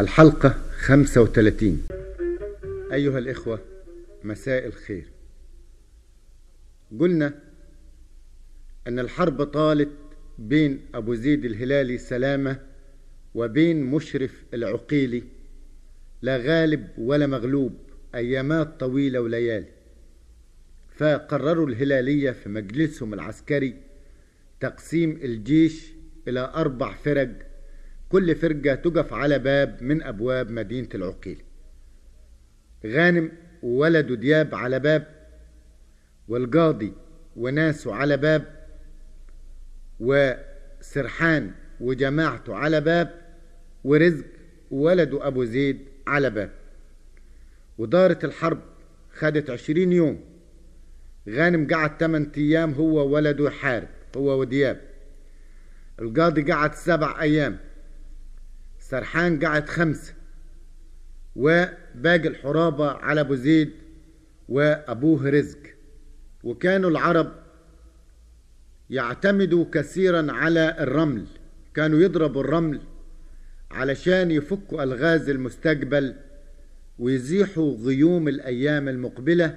الحلقة 35. أيها الإخوة، مساء الخير. قلنا أن الحرب طالت بين أبو زيد الهلالي سلامة وبين مشرف العقيلي، لا غالب ولا مغلوب، أيامات طويلة وليالي. فقرروا الهلالية في مجلسهم العسكري تقسيم الجيش إلى 4 فرق، كل فرقة تقف على باب من أبواب مدينة العقيلي. غانم وولده دياب على باب، والقاضي وناسه على باب، وسرحان وجماعته على باب، ورزق وولده أبو زيد على باب. ودارت الحرب، خدت 20 يوم. غانم قعد 8 أيام هو وولده يحارب، هو ودياب. القاضي قعد 7 أيام، سرحان قعد 5، وباقي الحرابة على أبو زيد وأبوه رزق. وكانوا العرب يعتمدوا كثيرا على الرمل، كانوا يضربوا الرمل علشان يفكوا ألغاز المستقبل ويزيحوا غيوم الأيام المقبلة،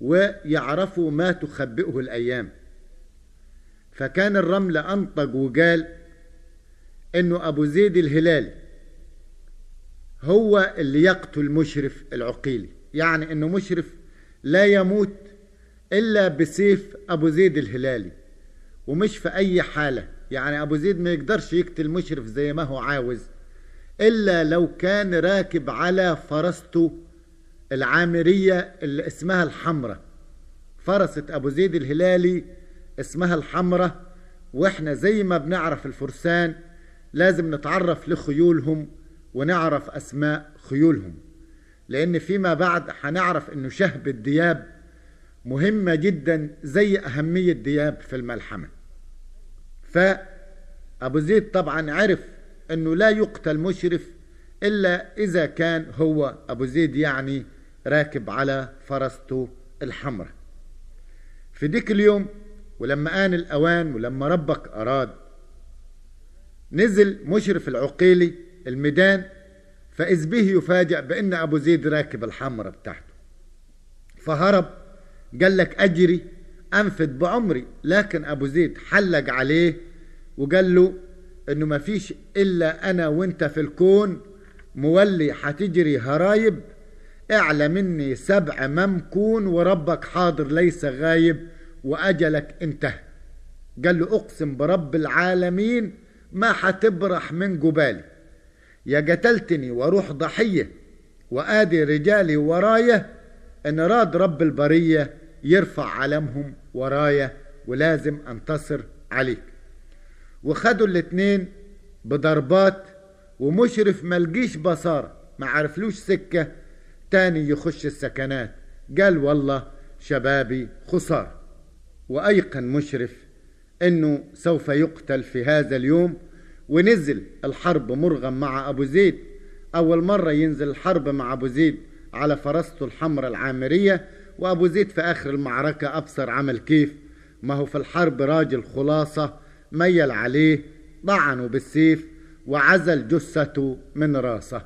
ويعرفوا ما تخبئه الأيام. فكان الرمل أنطق وقال إنه أبو زيد الهلالي هو اللي يقتل مشرف العقيلي، يعني إنه مشرف لا يموت إلا بسيف أبو زيد الهلالي، ومش في أي حالة. يعني أبو زيد ما يقدرش يقتل مشرف زي ما هو عاوز إلا لو كان راكب على فرسته العامريه اللي اسمها الحمره. فرسة أبو زيد الهلالي اسمها الحمره، وإحنا زي ما بنعرف الفرسان لازم نتعرف لخيولهم ونعرف أسماء خيولهم، لأن فيما بعد هنعرف إنه شهب الدياب مهمة جدا زي أهمية دياب في الملحمة. فأبو زيد طبعا عرف إنه لا يقتل مشرف إلا إذا كان هو أبو زيد يعني راكب على فرسته الحمراء. في ديك اليوم، ولما آن الأوان ولما ربك أراد، نزل مشرف العقيلي الميدان، فإذ به يفاجأ بأن أبو زيد راكب الحمراء بتاعته، فهرب. قال لك أجري أنفد بعمري، لكن أبو زيد حلق عليه وقال له إنه ما فيش إلا أنا وإنت في الكون، مولي حتجري هرايب، أعلى مني 7 ممكون، وربك حاضر ليس غايب، وأجلك انتهى. قال له أقسم برب العالمين ما حتبرح من جبالي، يا قتلتني وروح ضحية وآدي رجالي ورايا، إن راد رب البرية يرفع علمهم ورايا، ولازم أنتصر عليك. وخدوا 2 بضربات، ومشرف ملقيش بصارة، ما عرفلوش سكة تاني يخش السكنات، قال والله شبابي خسارة. وأيقن مشرف أنه سوف يقتل في هذا اليوم، ونزل الحرب مرغم مع أبو زيد. أول مرة ينزل الحرب مع أبو زيد على فرسته الحمراء العامرية، وأبو زيد في آخر المعركة أبصر عمل كيف، ما هو في الحرب راجل خلاصة، ميل عليه، طعنه بالسيف وعزل جثته من راسه.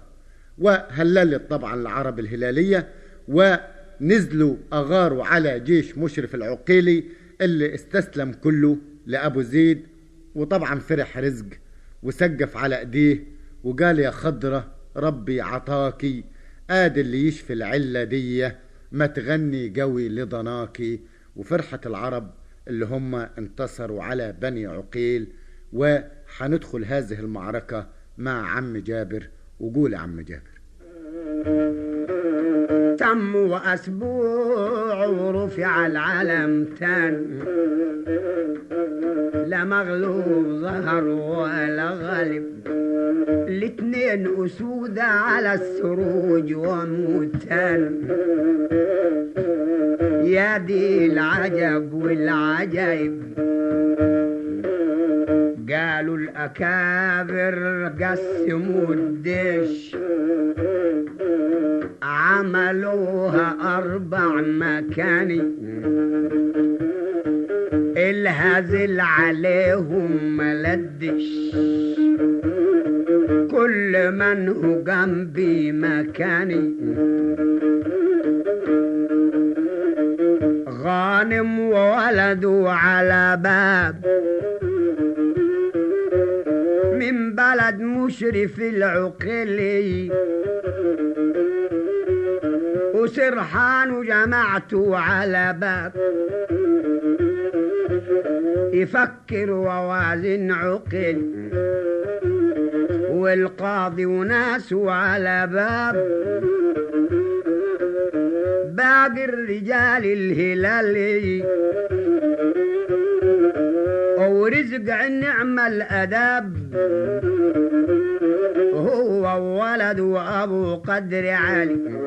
وهللت طبعا العرب الهلالية، ونزلوا أغاروا على جيش مشرف العقيلي اللي استسلم كله لأبو زيد. وطبعا فرح رزق وسقف على ايديه وقال يا خضرة ربي عطاكي، آدي اللي يشفي العلة دي، ما تغني قوي لضناكي. وفرحة العرب اللي هم انتصروا على بني عقيل. وحندخل هذه المعركة مع عم جابر. وقول عم جابر: تم وأسبوع ورفع العلم تاني، لا مغلوب ظهر ولا غالب، 2 أسودة على السروج وموتان. يا دي العجب والعجائب، قالوا الأكابر قسموا الدش، عملوها 4 مكاني، الهزل عليهم ملدش، كل من هو جنبي مكاني، غانم وولده على باب من بلد مشرف العقيلي، وسرحان وجماعته على باب يفكر ووازن عقل، والقاضي وناسه على باب الرجال الهلالي، ورزق النعمة الأدب هو وولد وأبو قدر عالي.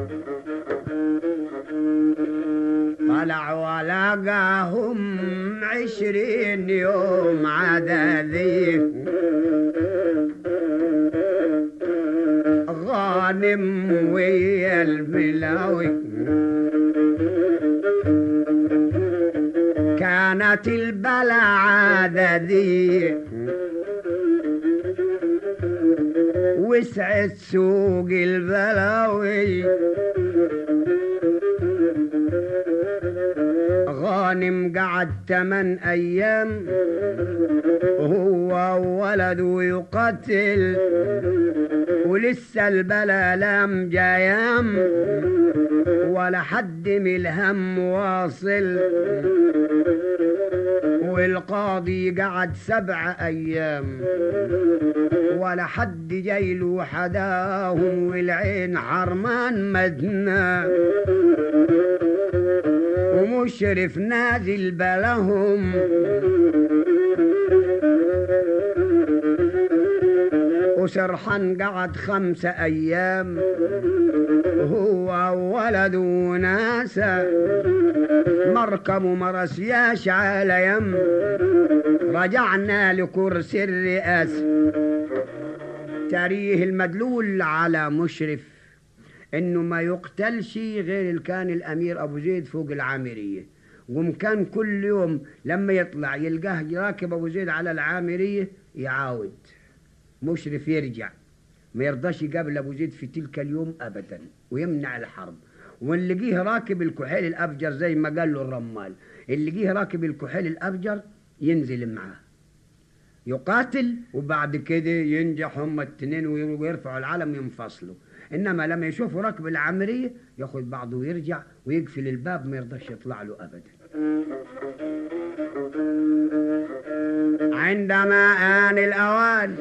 طلع ولاقاهم 20 يوم عددي، غانم ويا الملاوي كانت البلا عددي، وسعت سوق البلاوي. غانم قعد 8 أيام هو وولده يقتل، ولسه البلا لم جايام ولا حد من الهم واصل. والقاضي قعد 7 أيام ولا حد جايله حداهم، والعين حرمان مدنا ومشرف نازل بلهم، وسرحان قعد 5 أيام هو ولد وناسا، مركب ومرس ياش على يم، رجعنا لكرسي الرئاسة. تاريخ المدلول على مشرف انه ما يقتلش غير كان الامير ابو زيد فوق العامريه، ومكان كل يوم لما يطلع يلقاه راكب ابو زيد على العامريه يعاود مشرف يرجع، ما يرضاش يقابل ابو زيد في تلك اليوم ابدا ويمنع الحرب. ونلقيه راكب الكحيل الابجر زي ما قال له الرمال، اللي جيه راكب الكحيل الابجر ينزل معاه يقاتل، وبعد كده ينجح هم التنين ويرفعوا العلم ينفصلوا. انما لما يشوفوا راكب العامريه ياخذ بعضه ويرجع ويقفل الباب، ما يرضاش يطلع له ابدا. عندما آن الأوان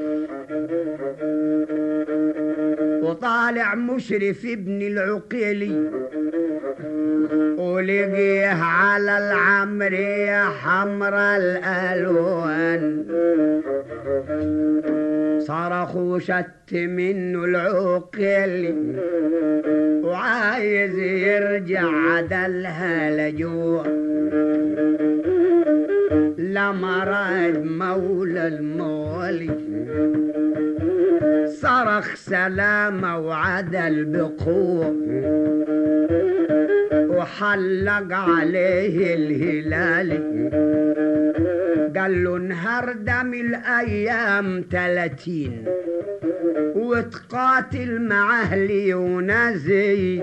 وطالع مشرف ابن العقيلي، ولقيه على العامريه حمرا الألوان، صرخ وشت منه العقيلي وعايز يرجع عدلها لجوع، لما رأى مولى المولي صرخ سلامة وعدل بقوة، وحلق عليه الهلالي قال له انهار دم الأيام 30 وتقاتل مع أهلي ونازي،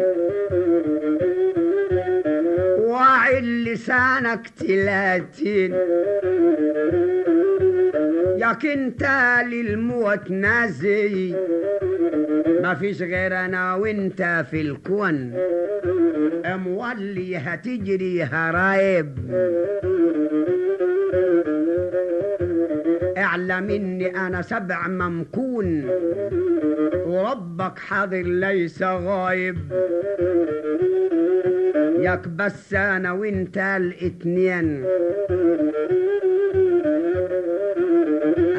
واعل لسانك 30 ياكن تالي الموت نازي، ما فيش غير انا وانت في الكون، امولي هتجري هرايب، اعلم اني انا 7 ممكون وربك حاضر ليس غايب، ياك بس انا وانت الاتنين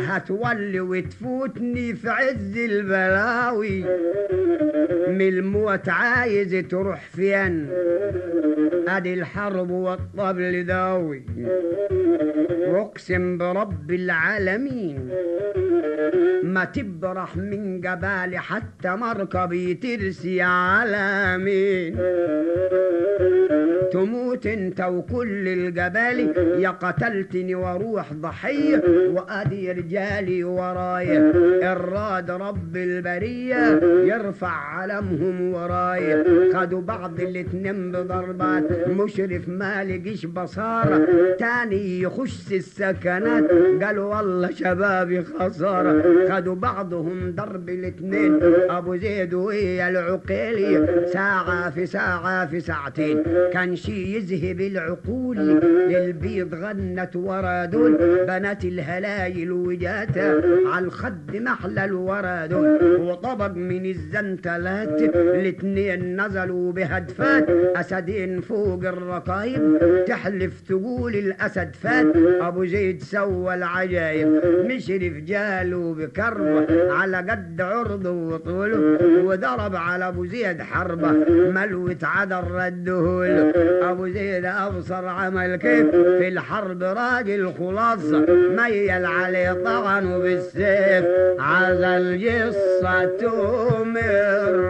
هتولي وتفوتني في عز البلاوي، من الموت عايز تروح فين؟ ادي الحرب والطبل داوي، واقسم برب العالمين ما تبرح من جبالي حتى مركبي ترسي على مين، تموت انت وكل الجبال يا قتلتني واروح ضحيه، وادي رجال الهلالي وراي، الراد رب البرية يرفع علمهم وراي. خدوا بعض الاتنين بضربات، مشرف ما لقيش بصارة، تاني يخش السكنات قال والله شبابي خسارة. خدوا بعضهم ضرب الاتنين، أبو زيد ويا العقيلي ساعة في ساعة في ساعتين، كان شي يذهب العقول. للبيض غنت ورادون، بنات الهلايل وجاتا على الخد محلى الورادون. وطبق من الزنتلات الاتنين نزلوا بهدفات، أسدين فوق الرقايب تحلف تقول الأسد فات. أبو زيد سوى العجايب، مشرف جاله بكربه على قد عرضه وطوله، وضرب على أبو زيد حربه ملوت عدل ردهوله. أبو زيد أبصر عمل كيف في الحرب راجل خلاصة، ميل عليه طعنه بالسيف عزل جصته من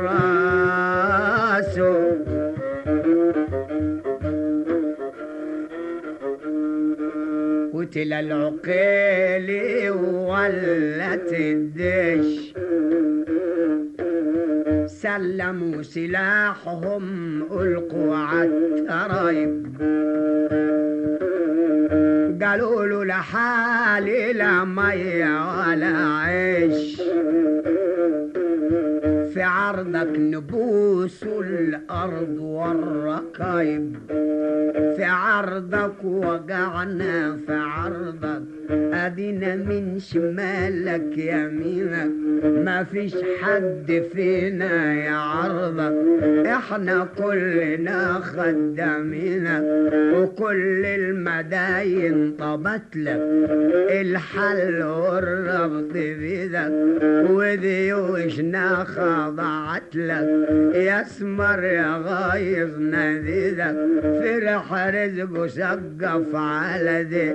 راسه. قتل العقيلي وولت الدش، سلموا سلاحهم ألقوا عالترايب، قالوا له لحالي لا مي ولا عيش، في عرضك نبوس الأرض والركايب، في عرضك وقعنا في عرضك، أدينا من شمالك يمينك، ما فيش حد فينا يا عرضك، احنا كلنا خدامينك، وكل المداين طبت لك، الحل والربط بيدك، وذيوشنا خضعت لك، يا سمر يا غايظ ناديدك، فرح رزق وسقف على ذي،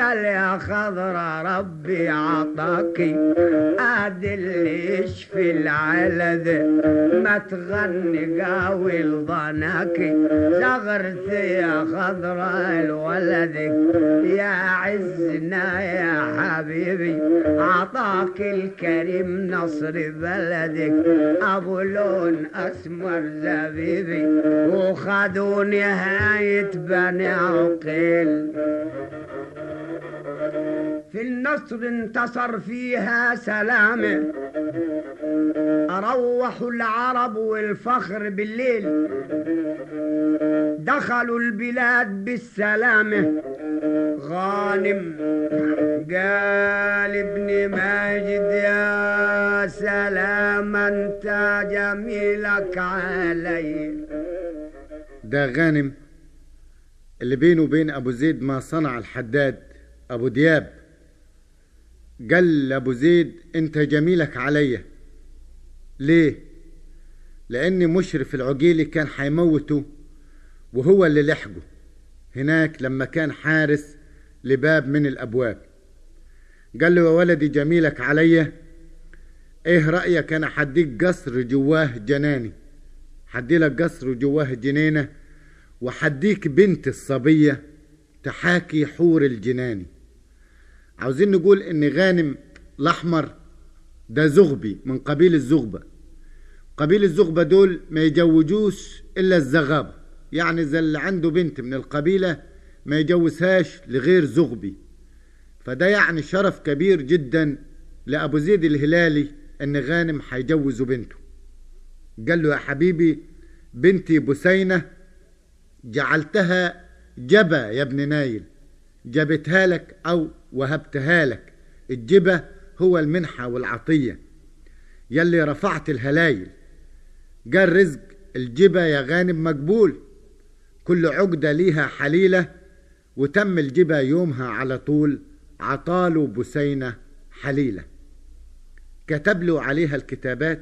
قال يا خضرة ربي عطاكي ادي اللي يشفي العلد، ما تغني قاول ضناكي زغرتي يا خضرة الولدك، يا عزنا يا حبيبي عطاك الكريم نصر بلدك، ابو لون اسمر زبيبي وخدوا نهاية بني عقيل. في النصر انتصر فيها سلامة، روحوا العرب والفخر بالليل، دخلوا البلاد بالسلامة. غانم قال ابن ماجد يا سلامة انت جميلك علي. ده غانم اللي بينه وبين أبو زيد ما صنع الحداد أبو دياب، قال أبو زيد أنت جميلك عليا ليه؟ لأن مشرف العقيلي كان حيموته وهو اللي لحقه هناك لما كان حارس لباب من الأبواب، قال له يا ولدي جميلك عليا، إيه رأيك أنا حديك قصر جواه جناني، حديلك قصر جواه جنينة، وحديك بنت الصبية تحاكي حور الجناني. عاوزين نقول ان غانم الأحمر ده زغبي من قبيل الزغبة، قبيل الزغبة دول ما يجوجوش إلا الزغابة، يعني زي اللي عنده بنت من القبيلة ما يجوزهاش لغير زغبي، فده يعني شرف كبير جدا لأبو زيد الهلالي ان غانم هيجوزوا بنته. قال له يا حبيبي بنتي بوسينة جعلتها جبة يا ابن نايل، جابتها لك أو وهبتها لك، الجبة هو المنحة والعطية يلي رفعت الهلايل، قال رزق الجبة يا غانم مقبول، كل عقدة ليها حليلة، وتم الجبة يومها على طول عطاله بوسينة حليلة، كتب له عليها الكتابات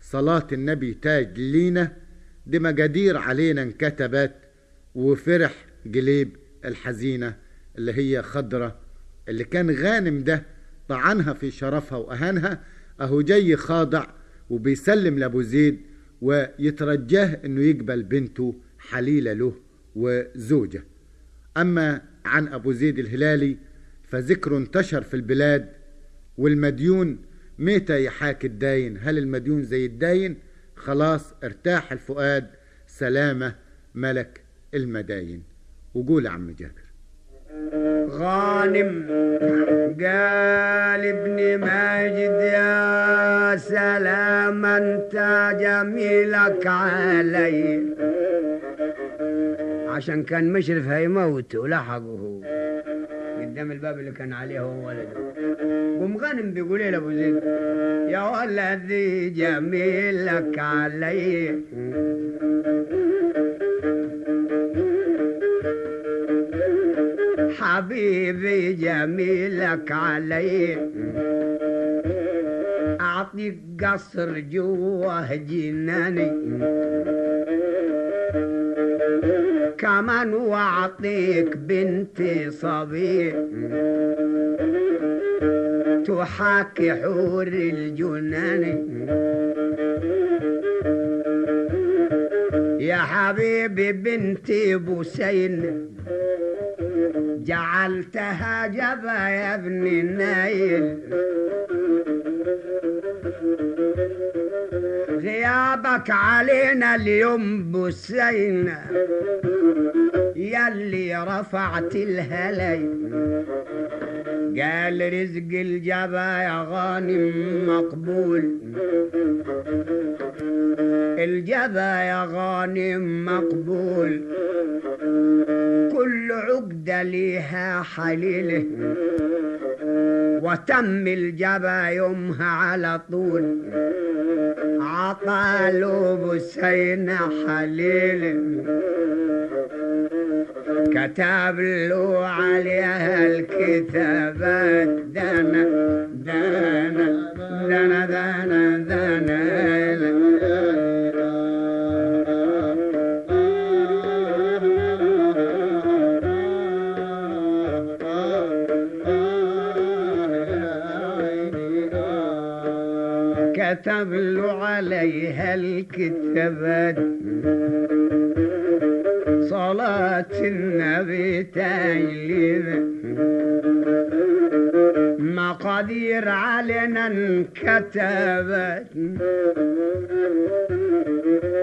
صلاة النبي تاج لينا، دي مقادير علينا انكتبت، وفرح جليب الحزينة اللي هي خضرة اللي كان غانم ده طعنها في شرفها وأهانها، أهو جاي خاضع وبيسلم لأبو زيد ويترجاه أنه يقبل بنته حليلة له وزوجة. أما عن أبو زيد الهلالي فذكره انتشر في البلاد والمديون متى يحاكي الداين؟ هل المديون زي الداين؟ خلاص ارتاح الفؤاد، سلامة ملك المداين. وقول عم جابر. غانم قال ابن ماجد يا سلام انت جميلك علي، عشان كان مشرف هيموت ولحقه قدام الباب اللي كان عليه هو ولده. قوم غانم بيقول لي لابو زيد يا ولدي جميلك علي. حبيبي جميلك علي أعطيك قصر جوه جناني كمان وأعطيك بنتي صبي تحاكي حور الجنان. يا حبيبي بنتي بوسينة جعلتها جبا يا ابن النيل، غيابك علينا اليوم بوسينة يلي رفعت الهلال. قال رزق الجبا يا غانم مقبول، الجبا يا غانم مقبول، كل عقدة ليها حليله وتم الجبا يومها على طول عطاله بوسينة حليله كتب له عليها الكتابات دانا دانا دانا دانا دانا. كتب له عليها الكتابات صلاة النبي تايلنا مقادير علينا انكتبت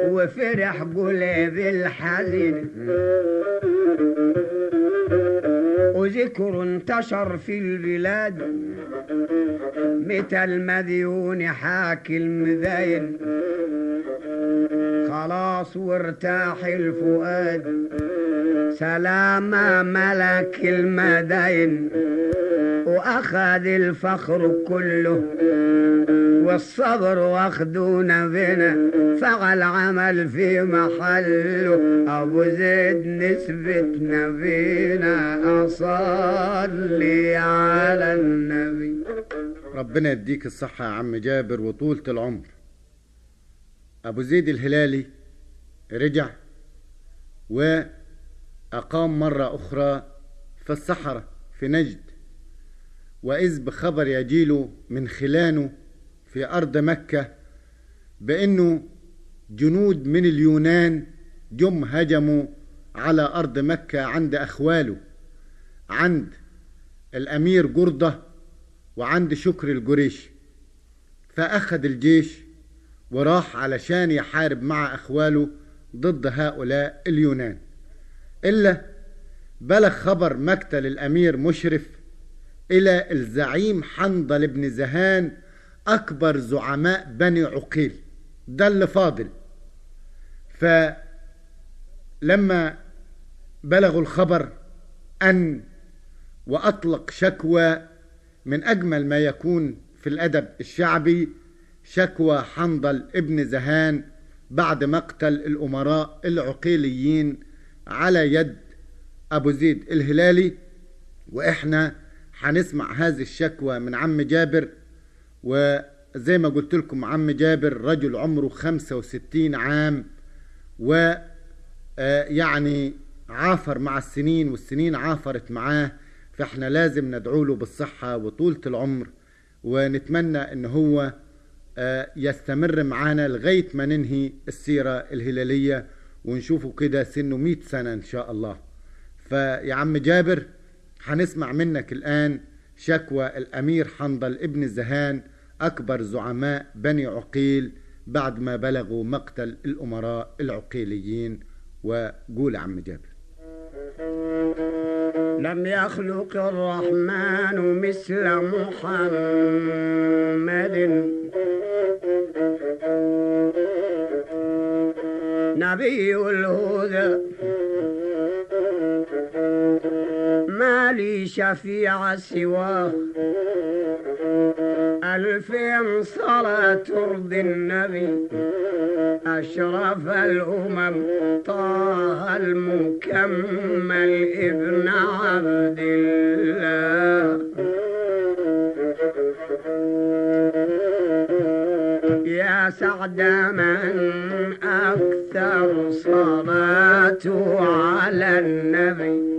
وفرح قلبي الحزين وذكر انتشر في البلاد متى المديون حاكي المداين. خلاص وارتاح الفؤاد، سلامة ملك المداين، وأخذ الفخر كله والصبر واخدونا بنا فعل عمل في محله. أبو زيد نسبة نبينا أصلي على النبي. ربنا يديك الصحة يا عم جابر وطولة العمر. أبو زيد الهلالي رجع وأقام مرة أخرى في الصحراء في نجد، وإذ بخبر يجيله من خلانه في أرض مكة بأنه جنود من اليونان جم هجموا على أرض مكة عند أخواله، عند الأمير جردة وعند شكر الجريش. فأخذ الجيش وراح علشان يحارب مع أخواله ضد هؤلاء اليونان، إلا بلغ خبر مقتل الأمير مشرف إلى الزعيم حنظل بن زهلان أكبر زعماء بني عقيل، ده اللي فاضل. فلما بلغوا الخبر أن وأطلق شكوى من أجمل ما يكون في الأدب الشعبي، شكوى حنظل ابن زهلان بعد مقتل الأمراء العقيليين على يد أبو زيد الهلالي. وإحنا هنسمع هذه الشكوى من عم جابر. وزي ما قلت لكم عم جابر رجل عمره 65 عام، ويعني عافر مع السنين والسنين عافرت معاه، فإحنا لازم ندعو له بالصحة وطولة العمر، ونتمنى إن هو يستمر معانا لغاية ما ننهي السيرة الهلالية ونشوفه كده سنه 100 سنة إن شاء الله. فيا عم جابر هنسمع منك الآن شكوى الأمير حنظل ابن زهلان أكبر زعماء بني عقيل بعد ما بلغوا مقتل الأمراء العقيليين. وقول عم جابر: لم يخلق الرحمن مثل محمد نبي الهدى ما لي شفيع سواه ألفين صلاة ترضي النبي أشرف الأمم طه المكمل ابن عبد الله يا سعد من أكثر صلاته على النبي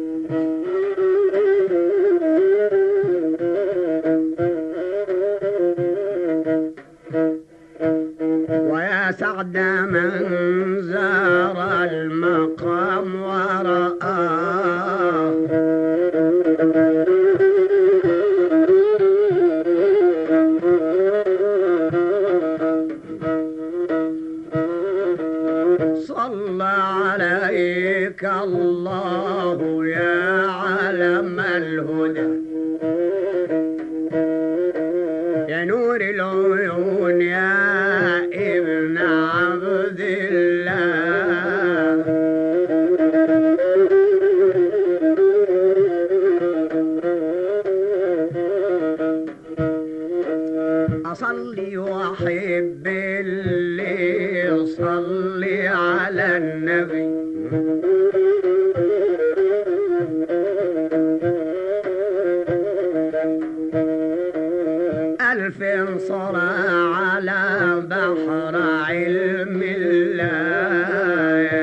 سعد من زار المقام ورآه صلى عليك الله يا علم الهدى يا نور العيون يا ابن عبد الله أصلي وأحب اللي أصلي على النبي ألف صلاة على بحر علم الله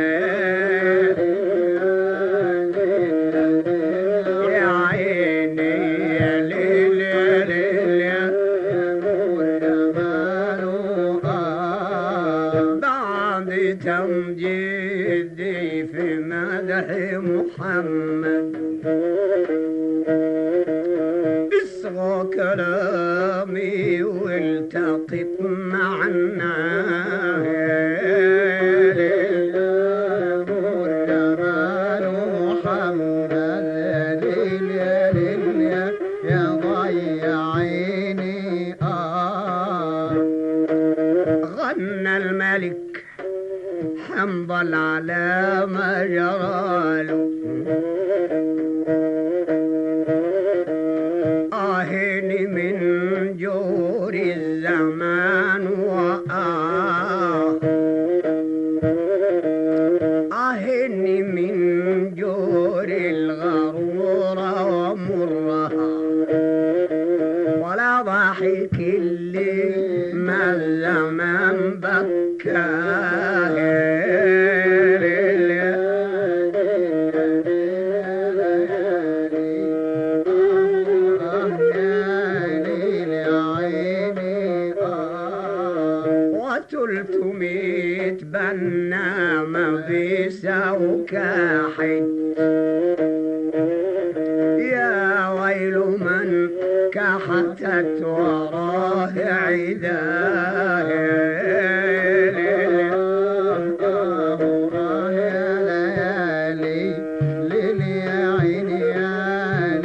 يا عيني يا ليل يا ليل يا بعد تمجيدي في مدح محمد اصغى كلامي والتقط معنا للمدران وحمرا لليا يا ضيع عيني غنى الملك حنظل على ما جراله الزمان أهني من جور الغرور ومرها ولا ضحك اللي ما الزمان بكاه تلتميت بنا مغيسة وكاحد يا ويل من كحتت وراه عداه وراه ليالي ليل يا عيني يا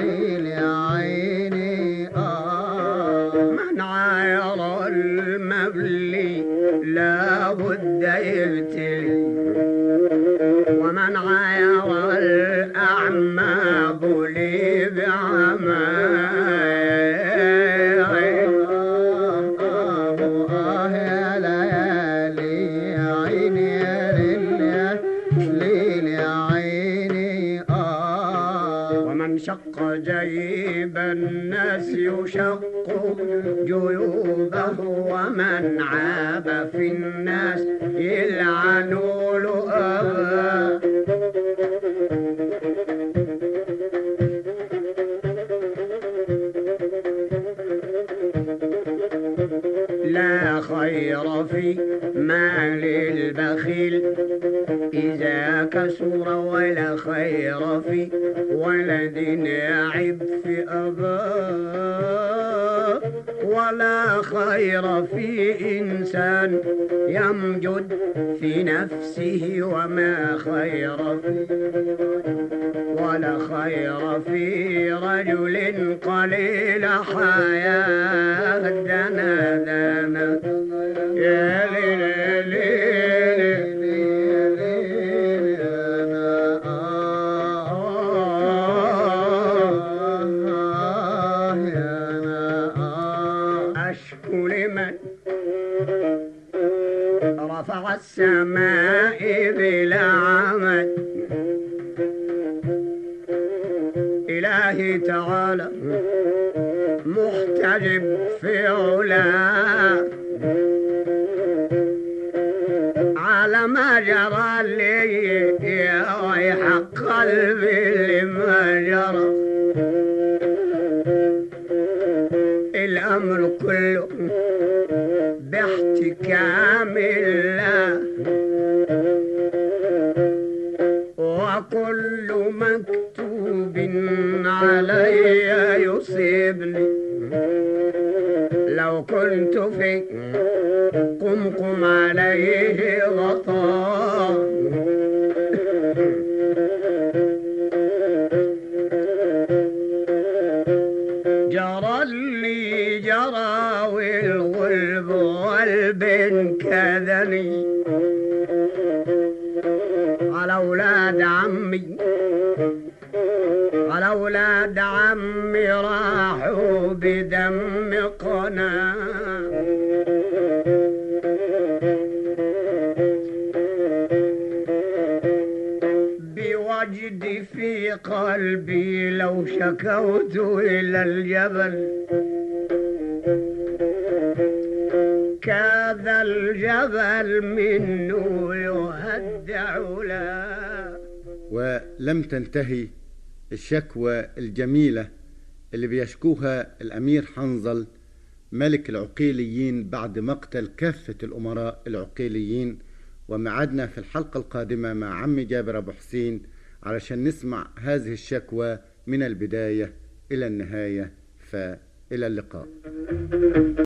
ليل يا عيني من عاير المبلي لا بد يبتلي ومن عاير الأعمى بلي بعمى يا ليالي يا عيني يا ليل يا عيني ومن شق جيب الناس يشق جيوبه ومن عاب في الناس يلعنوا له أبا لا لا خير في مال البخيل إذا كسر ولا خير في ولد يعب في أباه ولا خير في إنسان يمجد في نفسه وما خير ولا خير في رجل قليل حياة دنا يا ليلي رفع السماء بلا عمد إلهي تعالى محتجب في علاه على ما جرى لي يا ويح قلبي لما جرى الأمر كله باحتكام الله وكل مكتوب علي يصيبني لو كنت في قمقم عليه غطاء بن كذني على أولاد عمي راحوا بدم قنا بوجدي في قلبي لو شكوت إلى الجبل كذا الجبل منه يهدع لا. ولم تنتهي الشكوى الجميلة اللي بيشكوها الأمير حنظل ملك العقيليين بعد مقتل كافة الأمراء العقيليين، ومعدنا في الحلقة القادمة مع عم جابر أبو حسين علشان نسمع هذه الشكوى من البداية إلى النهاية، فإلى اللقاء.